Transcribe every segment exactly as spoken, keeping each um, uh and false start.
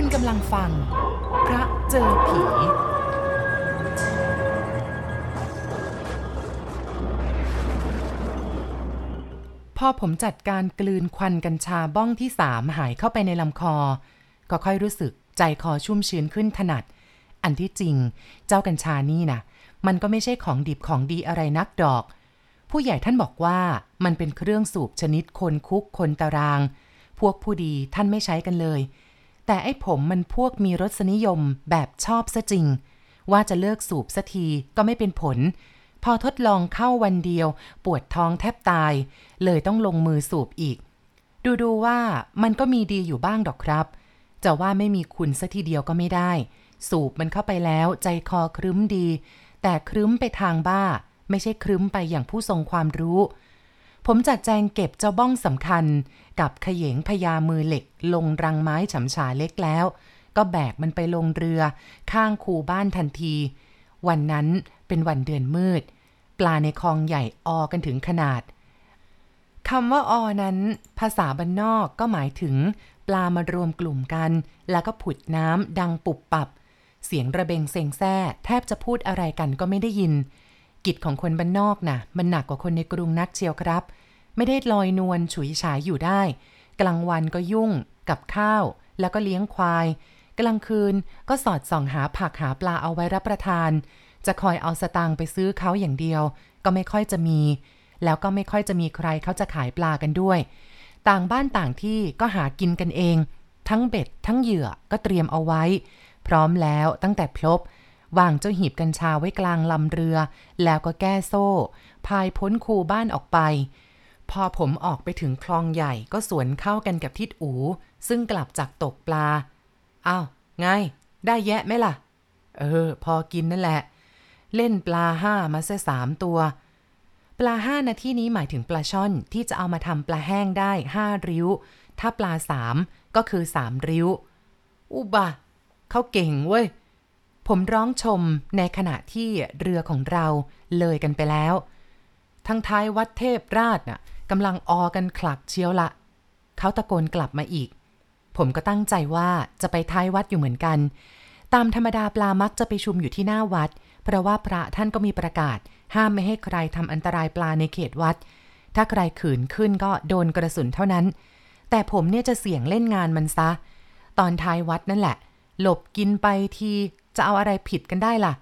คุณกำลังฟังพระเจอผีพอผมจัดการกลืนควันกัญชาบ้องที่สามหายเข้าไปในลำคอก็ค่อยรู้สึกใจคอชุ่มชื้นขึ้นถนัดอันที่จริงเจ้ากัญชานี่นะมันก็ไม่ใช่ของดิบของดีอะไรนักดอกผู้ใหญ่ท่านบอกว่ามันเป็นเครื่องสูบชนิดคนคุกคนตารางพวกผู้ดีท่านไม่ใช้กันเลยแต่ไอ้ผมมันพวกมีรสนิยมแบบชอบซะจริงว่าจะเลิกสูบสักทีก็ไม่เป็นผลพอทดลองเข้าวันเดียวปวดท้องแทบตายเลยต้องลงมือสูบอีกดูดูว่ามันก็มีดีอยู่บ้างดอกครับจะว่าไม่มีคุณซะทีเดียวก็ไม่ได้สูบมันเข้าไปแล้วใจคอครึ้มดีแต่ครึ้มไปทางบ้าไม่ใช่ครึ้มไปอย่างผู้ทรงความรู้ผมจัดแจงเก็บเจ้าบ้องสำคัญกับเขย่งพญามือเหล็กลงรังไม้ฉำฉาเล็กแล้วก็แบกมันไปลงเรือข้างคูบ้านทันทีวันนั้นเป็นวันเดือนมืดปลาในคลองใหญ่ออกันถึงขนาดคำว่าออนั้นภาษาบ้านนอกก็หมายถึงปลามารวมกลุ่มกันแล้วก็ผุดน้ำดังปุบปับเสียงระเบงเซ็งแซ่แทบจะพูดอะไรกันก็ไม่ได้ยินกิจของคนบ้านนอกน่ะมันหนักกว่าคนในกรุงนักเชียวครับไม่ได้ลอยนวลฉุยฉายอยู่ได้กลางวันก็ยุ่งกับข้าวแล้วก็เลี้ยงควายกลางคืนก็สอดส่องหาผักหาปลาเอาไว้รับประทานจะคอยเอาสตางค์ไปซื้อเขาอย่างเดียวก็ไม่ค่อยจะมีแล้วก็ไม่ค่อยจะมีใครเขาจะขายปลากันด้วยต่างบ้านต่างที่ก็หากินกันเองทั้งเบ็ดทั้งเหยื่อก็เตรียมเอาไว้พร้อมแล้วตั้งแต่พลบวางเจ้าหีบกัญชาไว้กลางลำเรือแล้วก็แก้โซ่พายพ้นคูบ้านออกไปพอผมออกไปถึงคลองใหญ่ก็สวนเข้ากันกับทิดอูซึ่งกลับจากตกปลาอ้าวไงได้แยะไหมล่ะเออพอกินนั่นแหละเล่นปลาห้ามาซะสามตัวปลาห้าณที่นี้หมายถึงปลาช่อนที่จะเอามาทำปลาแห้งได้ห้าริ้วถ้าปลาสามก็คือสามริ้วอุบะเขาเก่งเว้ยผมร้องชมในขณะที่เรือของเราเลยกันไปแล้วทางท้ายวัดเทพราชน่ะกำลังออกันขลักเชียวละเขาตะโกนกลับมาอีกผมก็ตั้งใจว่าจะไปท้ายวัดอยู่เหมือนกันตามธรรมดาปลามักจะไปชุมอยู่ที่หน้าวัดเพราะว่าพระท่านก็มีประกาศห้ามไม่ให้ใครทำอันตรายปลาในเขตวัดถ้าใครขืนขึ้นก็โดนกระสุนเท่านั้นแต่ผมเนี่ยจะเสี่ยงเล่นงานมันซะตอนท้ายวัดนั่นแหละหลบกินไปทีจะเอาอะไรผิดกันได้ล่ะ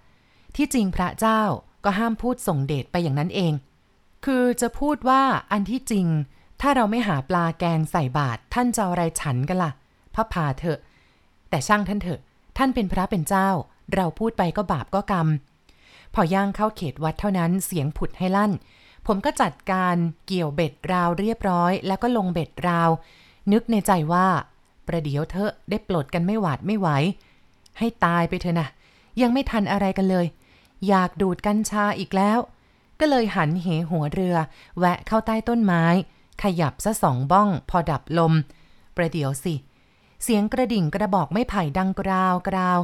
ที่จริงพระเจ้าก็ห้ามพูดส่งเดชไปอย่างนั้นเองคือจะพูดว่าอันที่จริงถ้าเราไม่หาปลาแกงใส่บาตรท่านจะอะไรฉันกันล่ะพระพาเถอะแต่ช่างท่านเถอะท่านเป็นพระเป็นเจ้าเราพูดไปก็บาปก็กรรมพอย่างเข้าเขตวัดเท่านั้นเสียงผุดให้ลั่นผมก็จัดการเกี่ยวเบ็ดราวเรียบร้อยแล้วก็ลงเบ็ดราวนึกในใจว่าประเดี๋ยวเถอะได้ปลดกันไม่หวาดไม่ไหวให้ตายไปเถอะนะยังไม่ทันอะไรกันเลยอยากดูดกัญชาอีกแล้วก็เลยหันเหหัวเรือแวะเข้าใต้ต้นไม้ขยับซะสองบ้องพอดับลมประเดี๋ยวสิเสียงกระดิ่งกระบอกไม้ไผ่ดังกราวกราว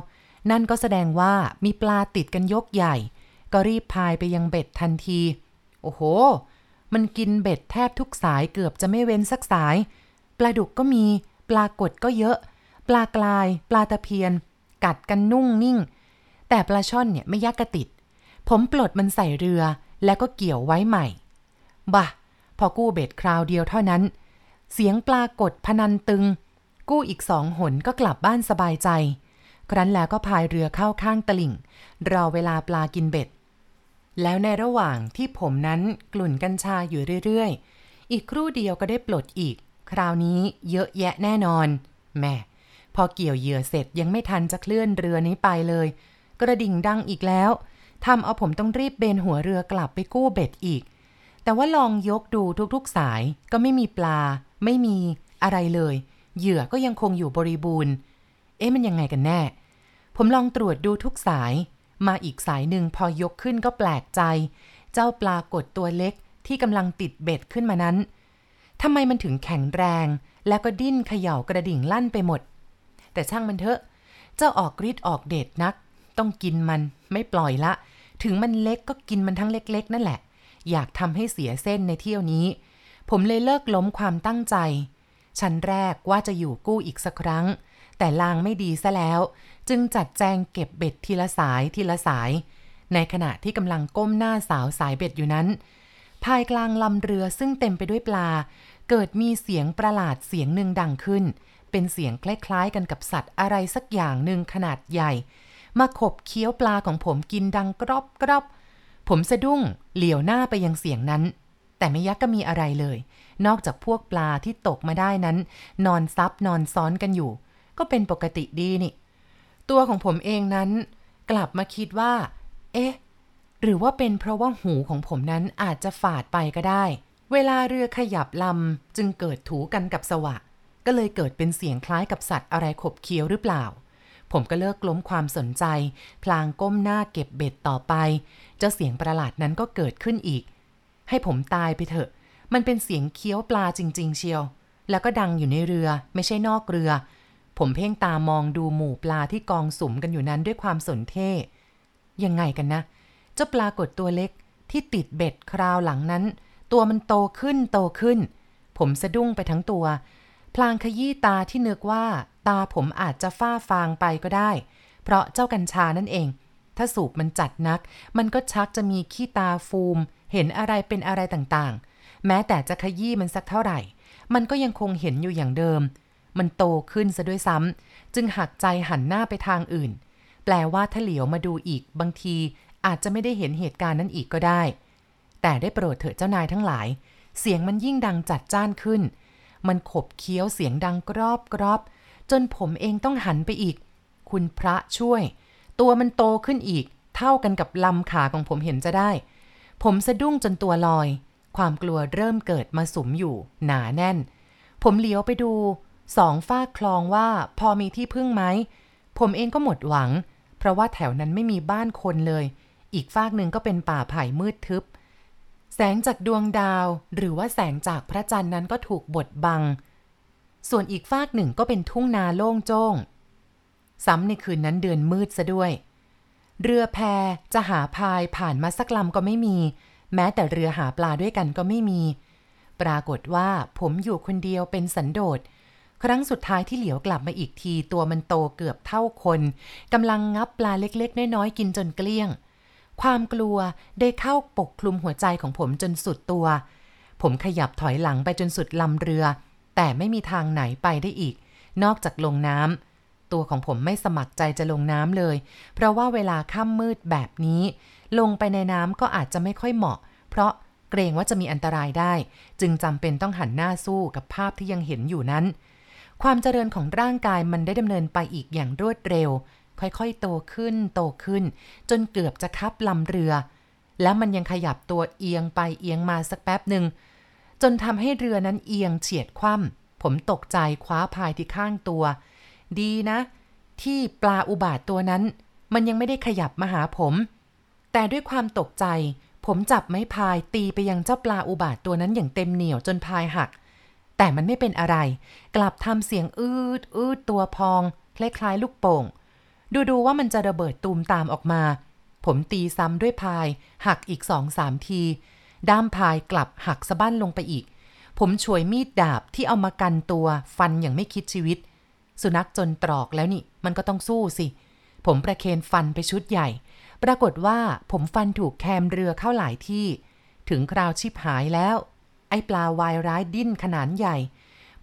นั่นก็แสดงว่ามีปลาติดกันยกใหญ่ก็รีบพายไปยังเบ็ดทันทีโอ้โหมันกินเบ็ดแทบทุกสายเกือบจะไม่เว้นสักสายปลาดุกก็มีปลากดก็เยอะปลากลายปลาตะเพียนกัดกันนุ่งนิ่งแต่ปลาช่อนเนี่ยไม่ยักกระติดผมปลดมันใส่เรือแล้วก็เกี่ยวไว้ใหม่บ่ะพอกู้เบ็ดคราวเดียวเท่านั้นเสียงปลากดพนันตึงกู้อีกสองหนก็กลับบ้านสบายใจครั้นแล้วก็พายเรือเข้าข้างตลิ่งรอเวลาปลากินเบ็ดแล้วในระหว่างที่ผมนั้นกลุ่นกัญชาอยู่เรื่อยๆอีกครู่เดียวก็ได้ปลดอีกคราวนี้เยอะแยะแน่นอนแหมพอเกี่ยวเหยื่อเสร็จยังไม่ทันจะเคลื่อนเรือนี้ไปเลยกระดิ่งดังอีกแล้วทำเอาผมต้องรีบเบนหัวเรือกลับไปกู้เบ็ดอีกแต่ว่าลองยกดูทุกๆสายก็ไม่มีปลาไม่มีอะไรเลยเหยื่อก็ยังคงอยู่บริบูรณ์เอ๊ะมันยังไงกันแน่ผมลองตรวจดูทุกสายมาอีกสายหนึ่งพอยกขึ้นก็แปลกใจเจ้าปลากดตัวเล็กที่กำลังติดเบ็ดขึ้นมานั้นทำไมมันถึงแข็งแรงแล้วก็ดิ้นเขย่ากระดิ่งลั่นไปหมดแต่ช่างมันเถอะเจ้าออกฤทธิ์ออกเดชนักต้องกินมันไม่ปล่อยละถึงมันเล็กก็กินมันทั้งเล็กๆนั่นแหละอยากทำให้เสียเส้นในเที่ยวนี้ผมเลยเลิกล้มความตั้งใจชั้นแรกว่าจะอยู่กู้อีกสักครั้ง แต่ลางไม่ดีซะแล้วจึงจัดแจงเก็บเบ็ดทีละสายทีละสายในขณะที่กำลังก้มหน้าสาวสายเบ็ดอยู่นั้นภายกลางลำเรือซึ่งเต็มไปด้วยปลาเกิดมีเสียงประหลาดเสียงหนึ่งดังขึ้นเป็นเสียงคล้ายๆกันกับสัตว์อะไรสักอย่างหนึ่งขนาดใหญ่มาขบเคี้ยวปลาของผมกินดังกรอบกรอบผมสะดุ้งเหลียวหน้าไปยังเสียงนั้นแต่ไม่ยักก็มีอะไรเลยนอกจากพวกปลาที่ตกมาได้นั้นนอนซับนอนซ้อนกันอยู่ก็เป็นปกติดีนี่ตัวของผมเองนั้นกลับมาคิดว่าเอ๊ะหรือว่าเป็นเพราะว่าหูของผมนั้นอาจจะฝาดไปก็ได้เวลาเรือขยับลำจึงเกิดถูกันกับสวะก็เลยเกิดเป็นเสียงคล้ายกับสัตว์อะไรขบเคี้ยวหรือเปล่าผมก็เลิกล้มความสนใจพลางก้มหน้าเก็บเบ็ดต่อไปเจ้าเสียงประหลาดนั้นก็เกิดขึ้นอีกให้ผมตายไปเถอะมันเป็นเสียงเคี้ยวปลาจริงๆเชียวแล้วก็ดังอยู่ในเรือไม่ใช่นอกเรือผมเพ่งตามองดูหมู่ปลาที่กองสุมกันอยู่นั้นด้วยความสนเท่ยังไงกันนะเจ้าปลากดตัวเล็กที่ติดเบ็ดคราวหลังนั้นตัวมันโตขึ้นโตขึ้นผมสะดุ้งไปทั้งตัวพลางขยี้ตาที่นึกว่าตาผมอาจจะฝ้าฟางไปก็ได้เพราะเจ้ากัญชานั่นเองถ้าสูบมันจัดนักมันก็ชักจะมีขี้ตาฟูมเห็นอะไรเป็นอะไรต่างๆแม้แต่จะขยี้มันสักเท่าไหร่มันก็ยังคงเห็นอยู่อย่างเดิมมันโตขึ้นซะด้วยซ้ำจึงหักใจหันหน้าไปทางอื่นแปลว่าถ้าเหลียวมาดูอีกบางทีอาจจะไม่ได้เห็นเหตุการณ์นั้นอีกก็ได้แต่ได้โปรดเถิดเจ้านายทั้งหลายเสียงมันยิ่งดังจัดจ้านขึ้นมันขบเคี้ยวเสียงดังกรอบกรอบจนผมเองต้องหันไปอีกคุณพระช่วยตัวมันโตขึ้นอีกเท่ากันกับลำขาของผมเห็นจะได้ผมสะดุ้งจนตัวลอยความกลัวเริ่มเกิดมาสุมอยู่หนาแน่นผมเหลียวไปดูสองฝ้าคลองว่าพอมีที่พึ่งไหมผมเองก็หมดหวังเพราะว่าแถวนั้นไม่มีบ้านคนเลยอีกฝากหนึ่งก็เป็นป่าไผ่มืดทึบแสงจากดวงดาวหรือว่าแสงจากพระจันทร์นั้นก็ถูกบดบังส่วนอีกฝากหนึ่งก็เป็นทุ่งนาโล่งโจ้งซ้ำในคืนนั้นเดือนมืดซะด้วยเรือแพจะหาพายผ่านมาสักลำก็ไม่มีแม้แต่เรือหาปลาด้วยกันก็ไม่มีปรากฏว่าผมอยู่คนเดียวเป็นสันโดษครั้งสุดท้ายที่เหลียวกลับมาอีกทีตัวมันโตเกือบเท่าคนกำลังงับปลาเล็กๆน้อยๆกินจนเกลี้ยงความกลัวได้เข้าปกคลุมหัวใจของผมจนสุดตัวผมขยับถอยหลังไปจนสุดลำเรือแต่ไม่มีทางไหนไปได้อีกนอกจากลงน้ำตัวของผมไม่สมัครใจจะลงน้ำเลยเพราะว่าเวลาค่ำมืดแบบนี้ลงไปในน้ำก็อาจจะไม่ค่อยเหมาะเพราะเกรงว่าจะมีอันตรายได้จึงจำเป็นต้องหันหน้าสู้กับภาพที่ยังเห็นอยู่นั้นความเจริญของร่างกายมันได้ดำเนินไปอีกอย่างรวดเร็วค่อยๆโตขึ้นโตขึ้นจนเกือบจะคับลำเรือและมันยังขยับตัวเอียงไปเอียงมาสักแป๊บหนึ่งจนทำให้เรือนั้นเอียงเฉียดคว่ำผมตกใจคว้าพายที่ข้างตัวดีนะที่ปลาอุบาทตัวนั้นมันยังไม่ได้ขยับมาหาผมแต่ด้วยความตกใจผมจับไม้พายตีไปยังเจ้าปลาอุบาทตัวนั้นอย่างเต็มเหนี่ยวจนพายหักแต่มันไม่เป็นอะไรกลับทำเสียงอืดอืดตัวพองคล้ายๆลูกโป่งดูดูว่ามันจะระเบิดตูมตามออกมาผมตีซ้ำด้วยพายหักอีก สองสาม ทีด้ามพายกลับหักสะบั้นลงไปอีกผมฉวยมีดดาบที่เอามากันตัวฟันอย่างไม่คิดชีวิตสุนัขจนตรอกแล้วนี่มันก็ต้องสู้สิผมประเคนฟันไปชุดใหญ่ปรากฏว่าผมฟันถูกแคมเรือเข้าหลายที่ถึงคราวชิบหายแล้วไอ้ปลาวายร้ายดิ้นขนาดใหญ่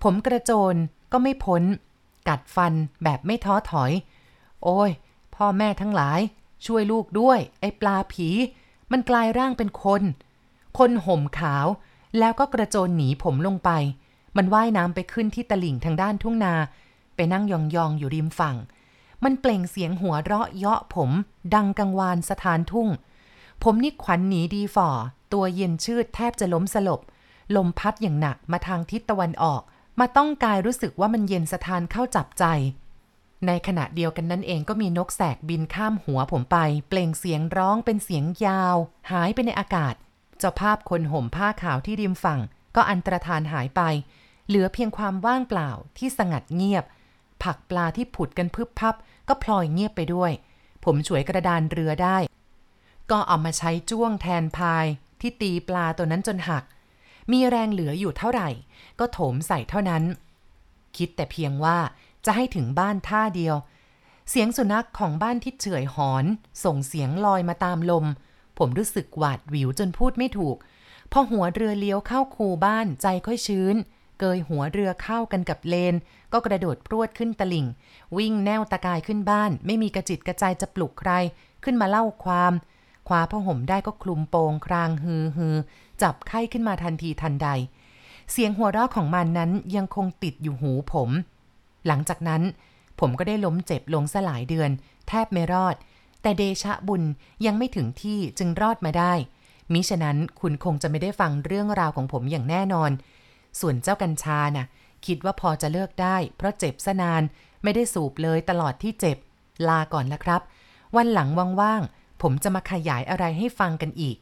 ผมกระโจนก็ไม่พ้นกัดฟันแบบไม่ท้อถอยโอ้ยพ่อแม่ทั้งหลายช่วยลูกด้วยไอ้ปลาผีมันกลายร่างเป็นคนคนห่มขาวแล้วก็กระโจนหนีผมลงไปมันว่ายน้ำไปขึ้นที่ตลิ่งทางด้านทุ่งนาไปนั่งยองๆอยู่ริมฝั่งมันเปล่งเสียงหัวเราะเยาะผมดังกังวานสถานทุ่งผมนี่ขวัญหนีดีฝ่อตัวเย็นชืดแทบจะล้มสลบลมพัดอย่างหนักมาทางทิศตะวันออกมาต้องกายรู้สึกว่ามันเย็นสถานเข้าจับใจในขณะเดียวกันนั้นเองก็มีนกแสกบินข้ามหัวผมไปเปล่งเสียงร้องเป็นเสียงยาวหายไปในอากาศเจ้าภาพคนห่มผ้าขาวที่ริมฝั่งก็อันตรธานหายไปเหลือเพียงความว่างเปล่าที่สงัดเงียบผักปลาที่ผุดกันพึบพับก็พลอยเงียบไปด้วยผมฉวยกระดานเรือได้ก็เอามาใช้จ้วงแทนพายที่ตีปลาตัวนั้นจนหักมีแรงเหลืออยู่เท่าไหร่ก็โถมใส่เท่านั้น คิดแต่เพียงว่าจะให้ถึงบ้านท่าเดียวเสียงสุนัขของบ้านที่เฉื่อยหอนส่งเสียงลอยมาตามลมผมรู้สึกหวาดหวิวจนพูดไม่ถูกพอหัวเรือเลี้ยวเข้าคูบ้านใจค่อยชื้นเกยหัวเรือเข้ากันกับเลนก็กระโดดพรวดขึ้นตลิ่งวิ่งแนวตะกายขึ้นบ้านไม่มีกระจิตกระใจจะปลุกใครขึ้นมาเล่าความคว้าผ้าห่มได้ก็คลุมโปงครางฮือฮือจับไข้ขึ้นมาทันทีทันใดเสียงหัวเราะของมันนั้นยังคงติดอยู่หูผมหลังจากนั้นผมก็ได้ล้มเจ็บลงสลายเดือนแทบไม่รอดแต่เดชะบุญยังไม่ถึงที่จึงรอดมาได้มิฉะนั้นคุณคงจะไม่ได้ฟังเรื่องราวของผมอย่างแน่นอนส่วนเจ้ากัญชาน่ะคิดว่าพอจะเลิกได้เพราะเจ็บซะนานไม่ได้สูบเลยตลอดที่เจ็บลาก่อนละครับวันหลังว่างๆผมจะมาขยายอะไรให้ฟังกันอีก